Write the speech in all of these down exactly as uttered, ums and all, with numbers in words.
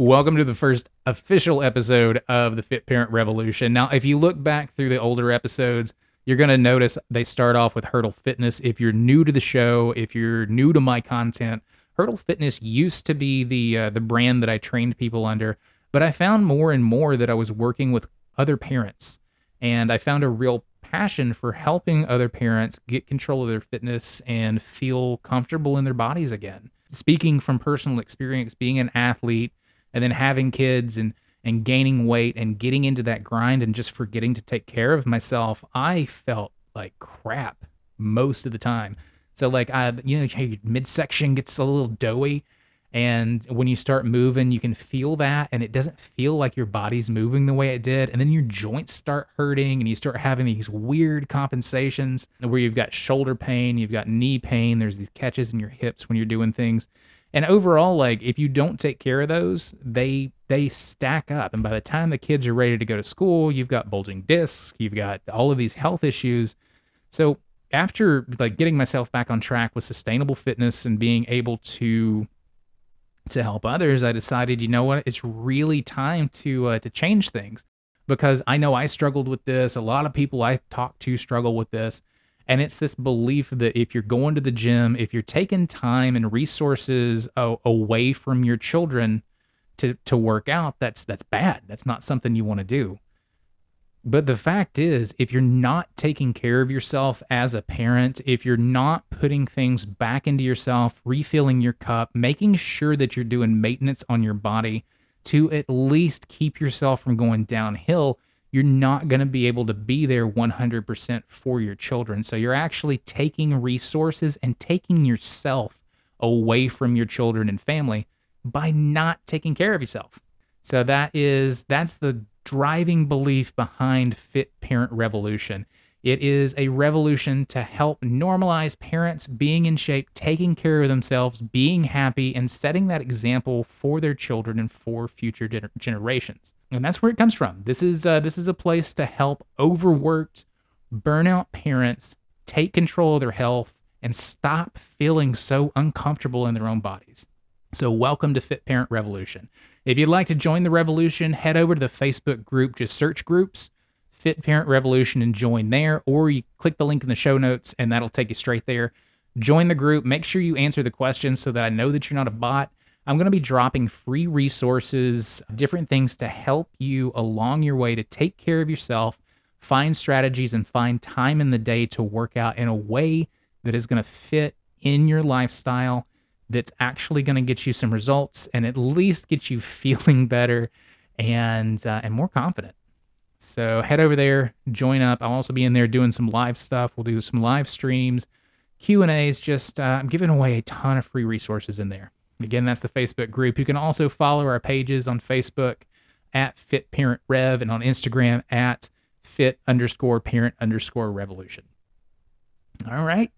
Welcome to the first official episode of the Fit Parent Revolution. Now, if you look back through the older episodes, you're going to notice they start off with Hurdle Fitness. If you're new to the show, if you're new to my content, Hurdle Fitness used to be the uh, the brand that I trained people under, but I found more and more that I was working with other parents, and I found a real passion for helping other parents get control of their fitness and feel comfortable in their bodies again. Speaking from personal experience, being an athlete and then having kids and, and gaining weight and getting into that grind and just forgetting to take care of myself, I felt like crap most of the time. So like, I, you know, your midsection gets a little doughy, and when you start moving, you can feel that, and it doesn't feel like your body's moving the way it did. And then your joints start hurting, and you start having these weird compensations where you've got shoulder pain, you've got knee pain, there's these catches in your hips when you're doing things. And overall, like, if you don't take care of those, they they stack up. And by the time the kids are ready to go to school, you've got bulging discs, you've got all of these health issues. So after like getting myself back on track with sustainable fitness and being able to to help others, I decided, you know what, it's really time to uh, to change things, because I know I struggled with this. A lot of people I talk to struggle with this, and it's this belief that if you're going to the gym, if you're taking time and resources uh, away from your children to to work out, that's that's bad. That's not something you want to do. But the fact is, if you're not taking care of yourself as a parent, if you're not putting things back into yourself, refilling your cup, making sure that you're doing maintenance on your body to at least keep yourself from going downhill, you're not going to be able to be there one hundred percent for your children. So you're actually taking resources and taking yourself away from your children and family by not taking care of yourself. So that is, that's the driving belief behind Fit Parent Revolution. It is a revolution to help normalize parents being in shape, taking care of themselves, being happy, and setting that example for their children and for future gener- generations. And that's where it comes from. This is uh, this is a place to help overworked, burnout parents take control of their health and stop feeling so uncomfortable in their own bodies. So welcome to Fit Parent Revolution. If you'd like to join the revolution, head over to the Facebook group. Just search groups, Fit Parent Revolution, and join there, or you click the link in the show notes and that'll take you straight there. Join the group. Make sure you answer the questions so that I know that you're not a bot. I'm going to be dropping free resources, different things to help you along your way to take care of yourself, find strategies, and find time in the day to work out in a way that is going to fit in your lifestyle, that's actually going to get you some results and at least get you feeling better and uh, and more confident. So head over there, join up. I'll also be in there doing some live stuff. We'll do some live streams, Q and A's. Just uh, I'm giving away a ton of free resources in there. Again, that's the Facebook group. You can also follow our pages on Facebook at Fit Parent Rev and on Instagram at Fit underscore Parent underscore Revolution. All right.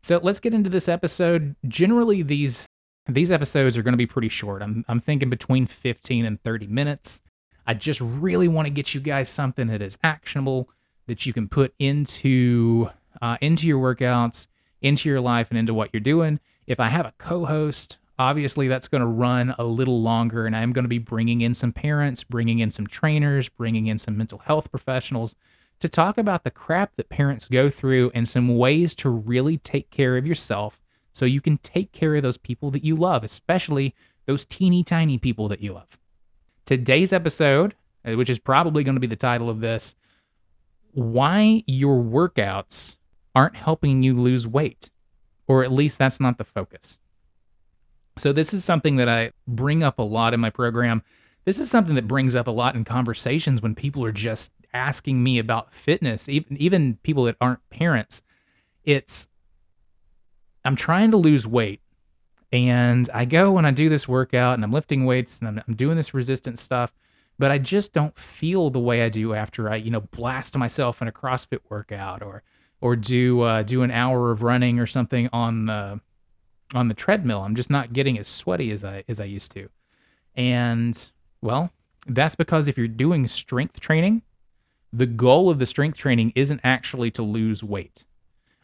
So let's get into this episode. Generally, these these episodes are going to be pretty short. I'm I'm thinking between fifteen and thirty minutes. I just really want to get you guys something that is actionable, that you can put into uh, into your workouts, into your life, and into what you're doing. If I have a co-host, obviously that's going to run a little longer, and I'm going to be bringing in some parents, bringing in some trainers, bringing in some mental health professionals, to talk about the crap that parents go through and some ways to really take care of yourself so you can take care of those people that you love, especially those teeny tiny people that you love. Today's episode, which is probably going to be the title of this, why your workouts aren't helping you lose weight, or at least that's not the focus. So this is something that I bring up a lot in my program. This is something that brings up a lot in conversations when people are just asking me about fitness, even even people that aren't parents. It's, I'm trying to lose weight, and I go and I do this workout, and I'm lifting weights, and I'm, I'm doing this resistance stuff, but I just don't feel the way I do after I, you know, blast myself in a CrossFit workout, or or do uh, do an hour of running or something on the on the treadmill. I'm just not getting as sweaty as I as I used to, and well, that's because if you're doing strength training, the goal of the strength training isn't actually to lose weight.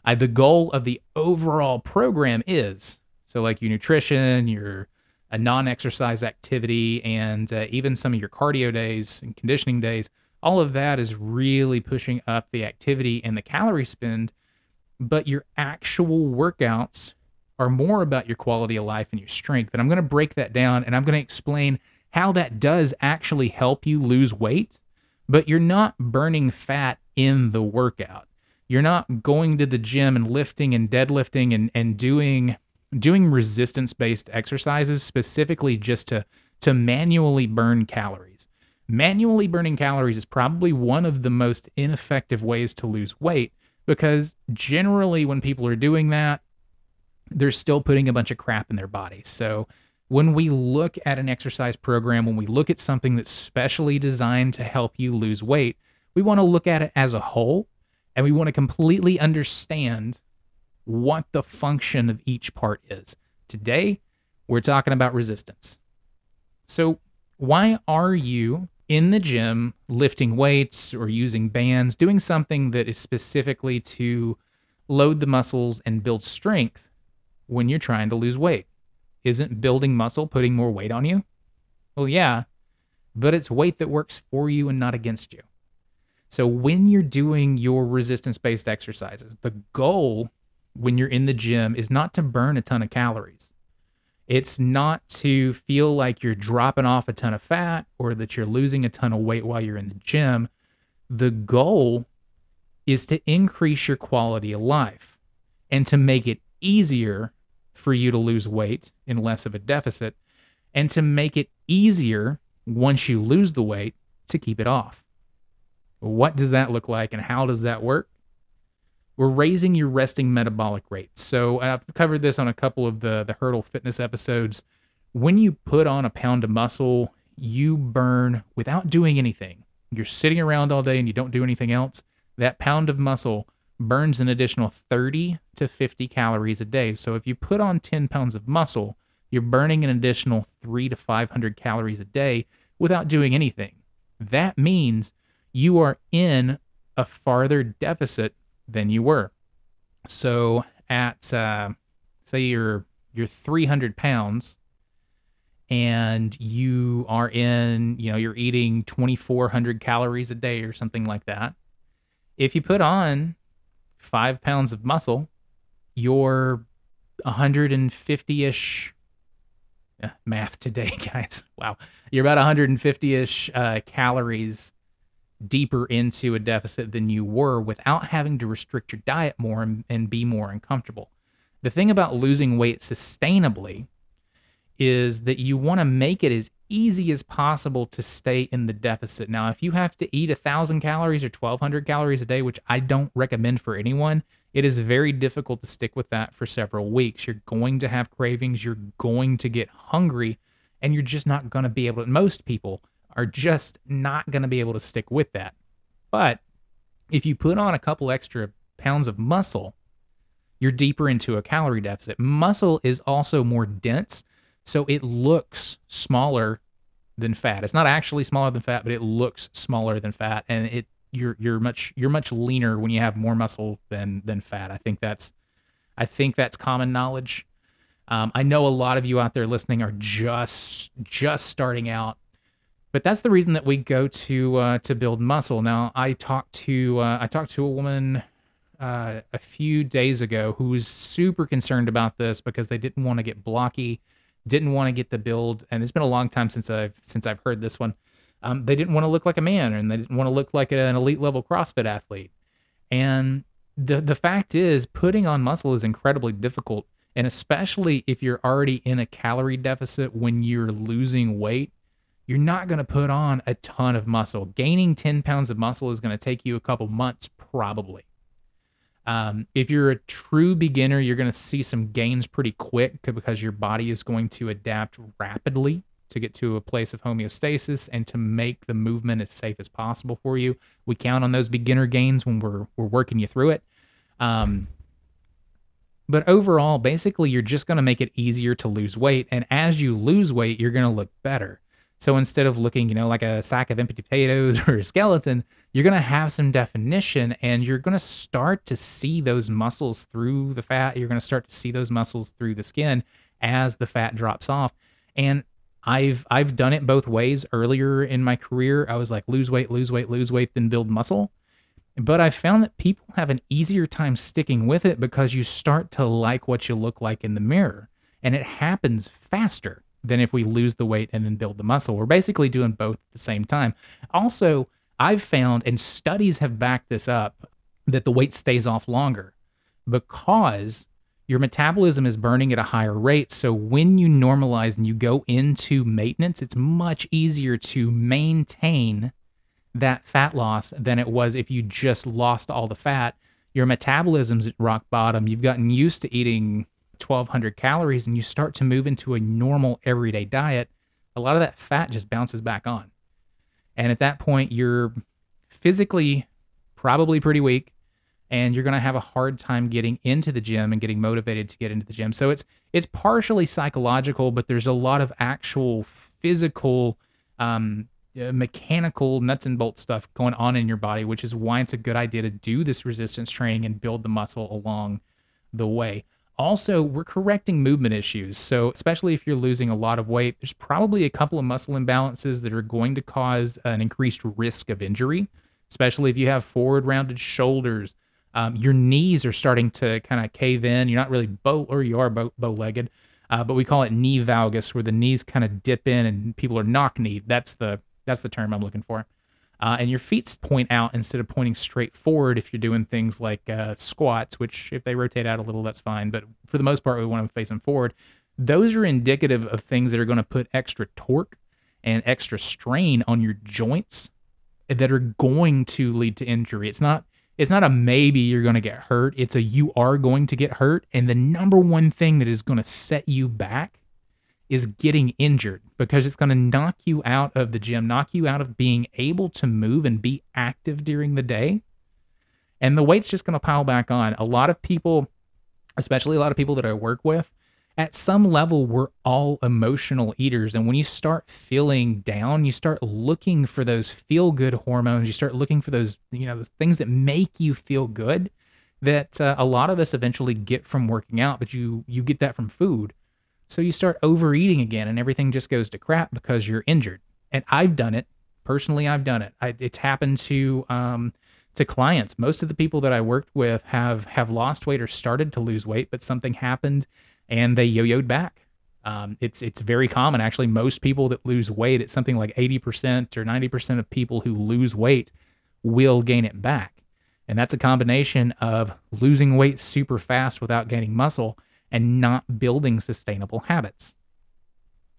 I, the goal of the overall program is, so like your nutrition, your a non-exercise activity, and uh, even some of your cardio days and conditioning days, all of that is really pushing up the activity and the calorie spend, but your actual workouts are more about your quality of life and your strength. And I'm going to break that down, and I'm going to explain how that does actually help you lose weight, but you're not burning fat in the workout. You're not going to the gym and lifting and deadlifting and, and doing doing resistance-based exercises specifically just to, to manually burn calories. Manually burning calories is probably one of the most ineffective ways to lose weight, because generally when people are doing that, they're still putting a bunch of crap in their body. So when we look at an exercise program, when we look at something that's specially designed to help you lose weight, we want to look at it as a whole, and we want to completely understand what the function of each part is. Today, we're talking about resistance. So why are you in the gym lifting weights or using bands, doing something that is specifically to load the muscles and build strength when you're trying to lose weight? Isn't building muscle putting more weight on you? Well, yeah, but it's weight that works for you and not against you. So when you're doing your resistance-based exercises, the goal when you're in the gym is not to burn a ton of calories. It's not to feel like you're dropping off a ton of fat or that you're losing a ton of weight while you're in the gym. The goal is to increase your quality of life and to make it easier for you to lose weight in less of a deficit, and to make it easier once you lose the weight to keep it off. What does that look like and how does that work? We're raising your resting metabolic rate. So I've covered this on a couple of the, the Hurdle Fitness episodes. When you put on a pound of muscle, you burn without doing anything. You're sitting around all day and you don't do anything else. That pound of muscle burns an additional thirty to fifty calories a day. So if you put on ten pounds of muscle, you're burning an additional three to five hundred calories a day without doing anything. That means you are in a farther deficit than you were. So at, uh, say you're, you're three hundred pounds and you are in, you know, you're eating twenty-four hundred calories a day or something like that. If you put on five pounds of muscle, you're one hundred fifty-ish, uh, math today, guys. Wow. You're about one hundred fifty-ish uh, calories deeper into a deficit than you were without having to restrict your diet more and, and be more uncomfortable. The thing about losing weight sustainably is that you want to make it as easy as possible to stay in the deficit. Now, if you have to eat one thousand calories or twelve hundred calories a day, which I don't recommend for anyone, it is very difficult to stick with that for several weeks. You're going to have cravings, you're going to get hungry, and you're just not going to be able to, most people are just not going to be able to stick with that. But if you put on a couple extra pounds of muscle, you're deeper into a calorie deficit. Muscle is also more dense, so it looks smaller than fat. It's not actually smaller than fat, but it looks smaller than fat, and it you're you're much you're much leaner when you have more muscle than than fat. I think that's I think that's common knowledge. Um, I know a lot of you out there listening are just just starting out, but that's the reason that we go to uh, to build muscle. Now, I talked to uh, I talked to a woman uh, a few days ago who was super concerned about this because they didn't want to get blocky. Didn't want to get the build, and it's been a long time since I've since I've heard this one. Um, they didn't want to look like a man, and they didn't want to look like an elite level CrossFit athlete. And the the fact is, putting on muscle is incredibly difficult, and especially if you're already in a calorie deficit when you're losing weight, you're not going to put on a ton of muscle. Gaining ten pounds of muscle is going to take you a couple months probably. Um, if you're a true beginner, you're going to see some gains pretty quick because your body is going to adapt rapidly to get to a place of homeostasis and to make the movement as safe as possible for you. We count on those beginner gains when we're we're working you through it. Um, but overall, basically, you're just going to make it easier to lose weight. And as you lose weight, you're going to look better. So instead of looking, you know, like a sack of empty potatoes or a skeleton, you're going to have some definition, and you're going to start to see those muscles through the fat. You're going to start to see those muscles through the skin as the fat drops off. And I've I've done it both ways. Earlier in my career, I was like, lose weight, lose weight, lose weight, then build muscle. But I found that people have an easier time sticking with it because you start to like what you look like in the mirror. And it happens faster than if we lose the weight and then build the muscle. We're basically doing both at the same time. Also, I've found, and studies have backed this up, that the weight stays off longer because your metabolism is burning at a higher rate. So when you normalize and you go into maintenance, it's much easier to maintain that fat loss than it was if you just lost all the fat. Your metabolism's at rock bottom. You've gotten used to eating twelve hundred calories and you start to move into a normal everyday diet. A lot of that fat just bounces back on. And at that point, you're physically probably pretty weak, and you're going to have a hard time getting into the gym and getting motivated to get into the gym. So it's it's partially psychological, but there's a lot of actual physical, um, mechanical nuts and bolts stuff going on in your body, which is why it's a good idea to do this resistance training and build the muscle along the way. Also, we're correcting movement issues. So especially if you're losing a lot of weight, there's probably a couple of muscle imbalances that are going to cause an increased risk of injury, especially if you have forward rounded shoulders. Um, your knees are starting to kind of cave in. You're not really bow, or you are bow, bow-legged, uh, but we call it knee valgus, where the knees kind of dip in and people are knock-kneed. That's the that's the term I'm looking for. Uh, and your feet point out instead of pointing straight forward if you're doing things like uh, squats, which if they rotate out a little, that's fine. But for the most part, we want them facing forward. Those are indicative of things that are going to put extra torque and extra strain on your joints that are going to lead to injury. It's not... It's not a maybe you're going to get hurt. It's a you are going to get hurt. And the number one thing that is going to set you back is getting injured, because it's going to knock you out of the gym, knock you out of being able to move and be active during the day. And the weight's just going to pile back on. A lot of people, especially a lot of people that I work with, at some level, we're all emotional eaters. And when you start feeling down, you start looking for those feel-good hormones. You start looking for those, you know, those things that make you feel good that uh, a lot of us eventually get from working out, but you you get that from food. So you start overeating again, and everything just goes to crap because you're injured. And I've done it. Personally, I've done it. I, it's happened to um, to clients. Most of the people that I worked with have, have lost weight or started to lose weight, but something happened and they yo-yoed back. Um, it's it's very common, actually. Most people that lose weight, it's something like eighty percent or ninety percent of people who lose weight will gain it back. And that's a combination of losing weight super fast without gaining muscle and not building sustainable habits.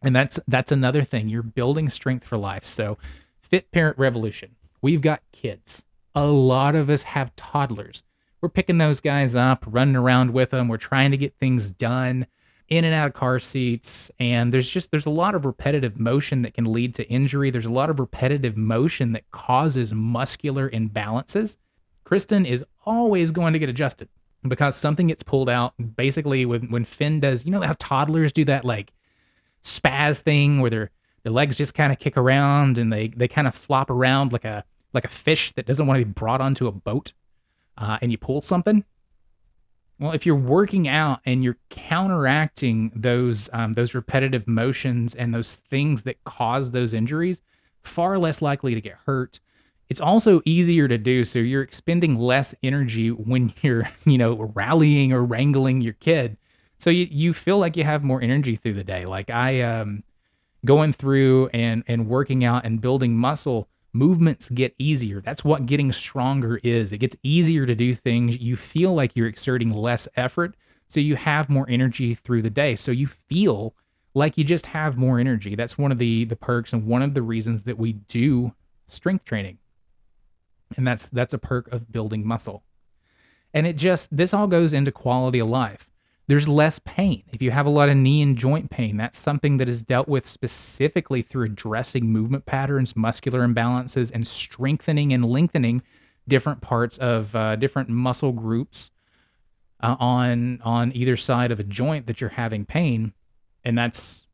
And that's that's another thing. You're building strength for life. So Fit Parent Revolution. We've got kids. A lot of us have toddlers. We're picking those guys up, running around with them. We're trying to get things done in and out of car seats. And there's just, there's a lot of repetitive motion that can lead to injury. There's a lot of repetitive motion that causes muscular imbalances. Kristen is always going to get adjusted because something gets pulled out. Basically when, when Finn does, you know how toddlers do that like spaz thing where their, their legs just kind of kick around and they, they kind of flop around like a, like a fish that doesn't want to be brought onto a boat. Uh, and you pull something. Well, if you're working out and you're counteracting those um, those repetitive motions and those things that cause those injuries, far less likely to get hurt. It's also easier to do, so you're expending less energy when you're, you know, rallying or wrangling your kid. So you you feel like you have more energy through the day. Like I um, going through and and working out and building muscle. Movements get easier. That's what getting stronger is. It gets easier to do things. You feel like you're exerting less effort, so you have more energy through the day. So you feel like you just have more energy. That's one of the the perks and one of the reasons that we do strength training. And that's that's a perk of building muscle. And it just, this all goes into quality of life. There's less pain. If you have a lot of knee and joint pain, that's something that is dealt with specifically through addressing movement patterns, muscular imbalances, and strengthening and lengthening different parts of uh, different muscle groups uh, on on either side of a joint that you're having pain. And that's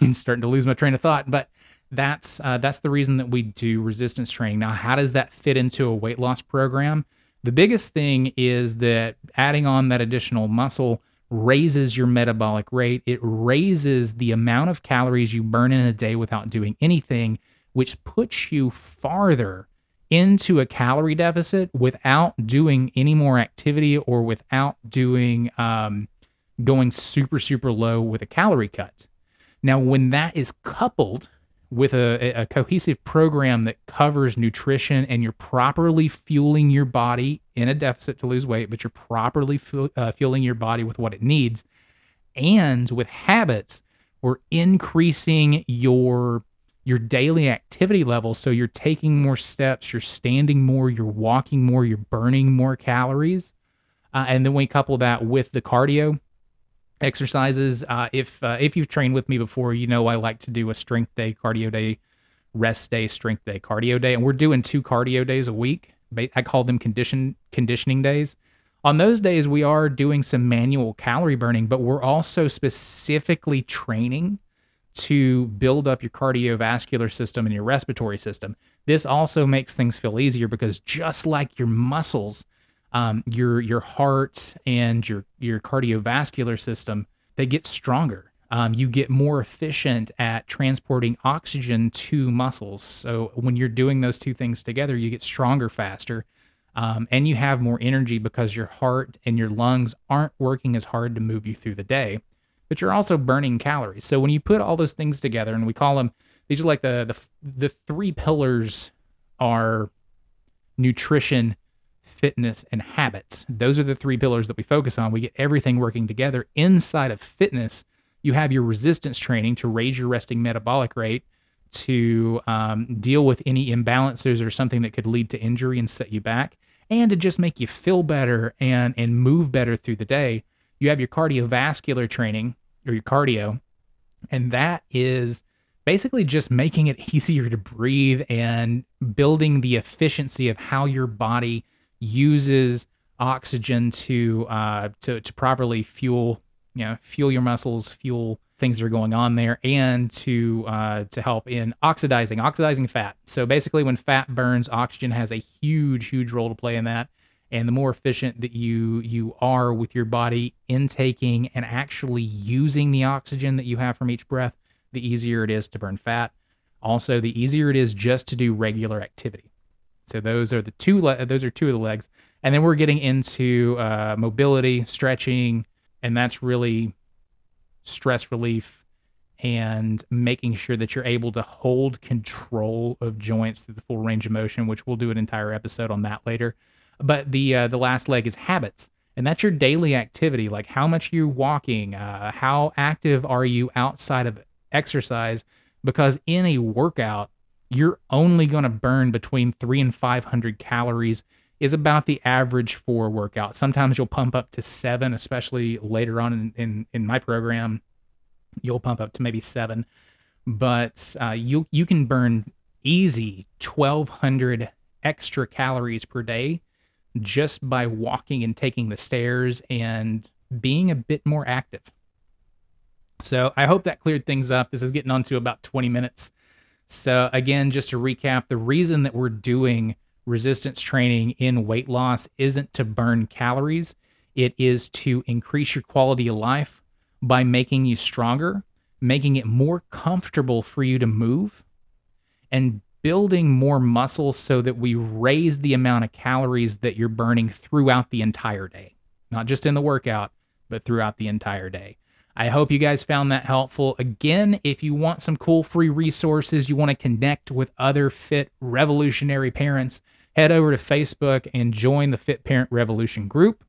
I'm starting to lose my train of thought, but that's uh, that's the reason that we do resistance training. Now, how does that fit into a weight loss program? The biggest thing is that adding on that additional muscle raises your metabolic rate. It raises the amount of calories you burn in a day without doing anything, which puts you farther into a calorie deficit without doing any more activity or without doing um, going super, super low with a calorie cut. Now, when that is coupled with a, a cohesive program that covers nutrition and you're properly fueling your body in a deficit to lose weight, but you're properly fu- uh, fueling your body with what it needs, and with habits, or increasing your your daily activity level, so you're taking more steps, you're standing more, you're walking more, you're burning more calories, uh, and then we couple that with the cardio exercises. Uh, if uh, if you've trained with me before, you know I like to do a strength day, cardio day, rest day, strength day, cardio day, and we're doing two cardio days a week. I call them condition conditioning days. On those days, we are doing some manual calorie burning, but we're also specifically training to build up your cardiovascular system and your respiratory system. This also makes things feel easier because just like your muscles, um, your your heart and your your cardiovascular system, they get stronger. Um, you get more efficient at transporting oxygen to muscles. So when you're doing those two things together, you get stronger faster, um, and you have more energy because your heart and your lungs aren't working as hard to move you through the day, but you're also burning calories. So when you put all those things together, and we call them, these are like the the, the three pillars are nutrition, fitness, and habits. Those are the three pillars that we focus on. We get everything working together. Inside of fitness, you have your resistance training to raise your resting metabolic rate, to um, deal with any imbalances or something that could lead to injury and set you back, and to just make you feel better and and move better through the day. You have your cardiovascular training, or your cardio, and that is basically just making it easier to breathe and building the efficiency of how your body uses oxygen to uh, to to properly fuel, you know, fuel your muscles, fuel things that are going on there, and to uh, to help in oxidizing oxidizing fat. So basically, when fat burns, oxygen has a huge, huge role to play in that. And the more efficient that you you are with your body intaking and actually using the oxygen that you have from each breath, the easier it is to burn fat. Also, the easier it is just to do regular activity. So those are the two le- those are two of the legs. And then we're getting into uh, mobility, stretching, and that's really stress relief and making sure that you're able to hold control of joints through the full range of motion, which we'll do an entire episode on that later. But the uh, the last leg is habits, and that's your daily activity, like how much you're walking, uh, how active are you outside of exercise, because in a workout, you're only going to burn between three hundred and five hundred calories is about the average for a workout. Sometimes you'll pump up to seven, especially later on in, in, in my program, you'll pump up to maybe seven, but uh, you, you can burn easy twelve hundred extra calories per day just by walking and taking the stairs and being a bit more active. So I hope that cleared things up. This is getting on to about twenty minutes. So again, just to recap, the reason that we're doing resistance training in weight loss isn't to burn calories. It is to increase your quality of life by making you stronger, making it more comfortable for you to move, and building more muscle so that we raise the amount of calories that you're burning throughout the entire day, not just in the workout, but throughout the entire day. I hope you guys found that helpful. Again, if you want some cool free resources, you want to connect with other fit revolutionary parents, head over to Facebook and join the Fit Parent Revolution group.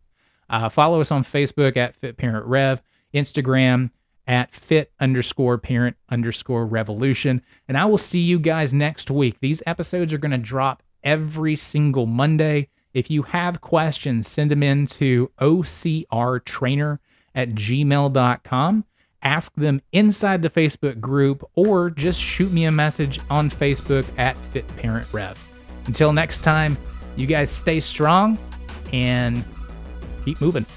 Uh, follow us on Facebook at Fit Parent Rev, Instagram at fit underscore parent underscore revolution. And I will see you guys next week. These episodes are going to drop every single Monday. If you have questions, send them in to ocrtrainer at gmail dot com. Ask them inside the Facebook group, or just shoot me a message on Facebook at Fit Parent Rev. Until next time, you guys stay strong and keep moving.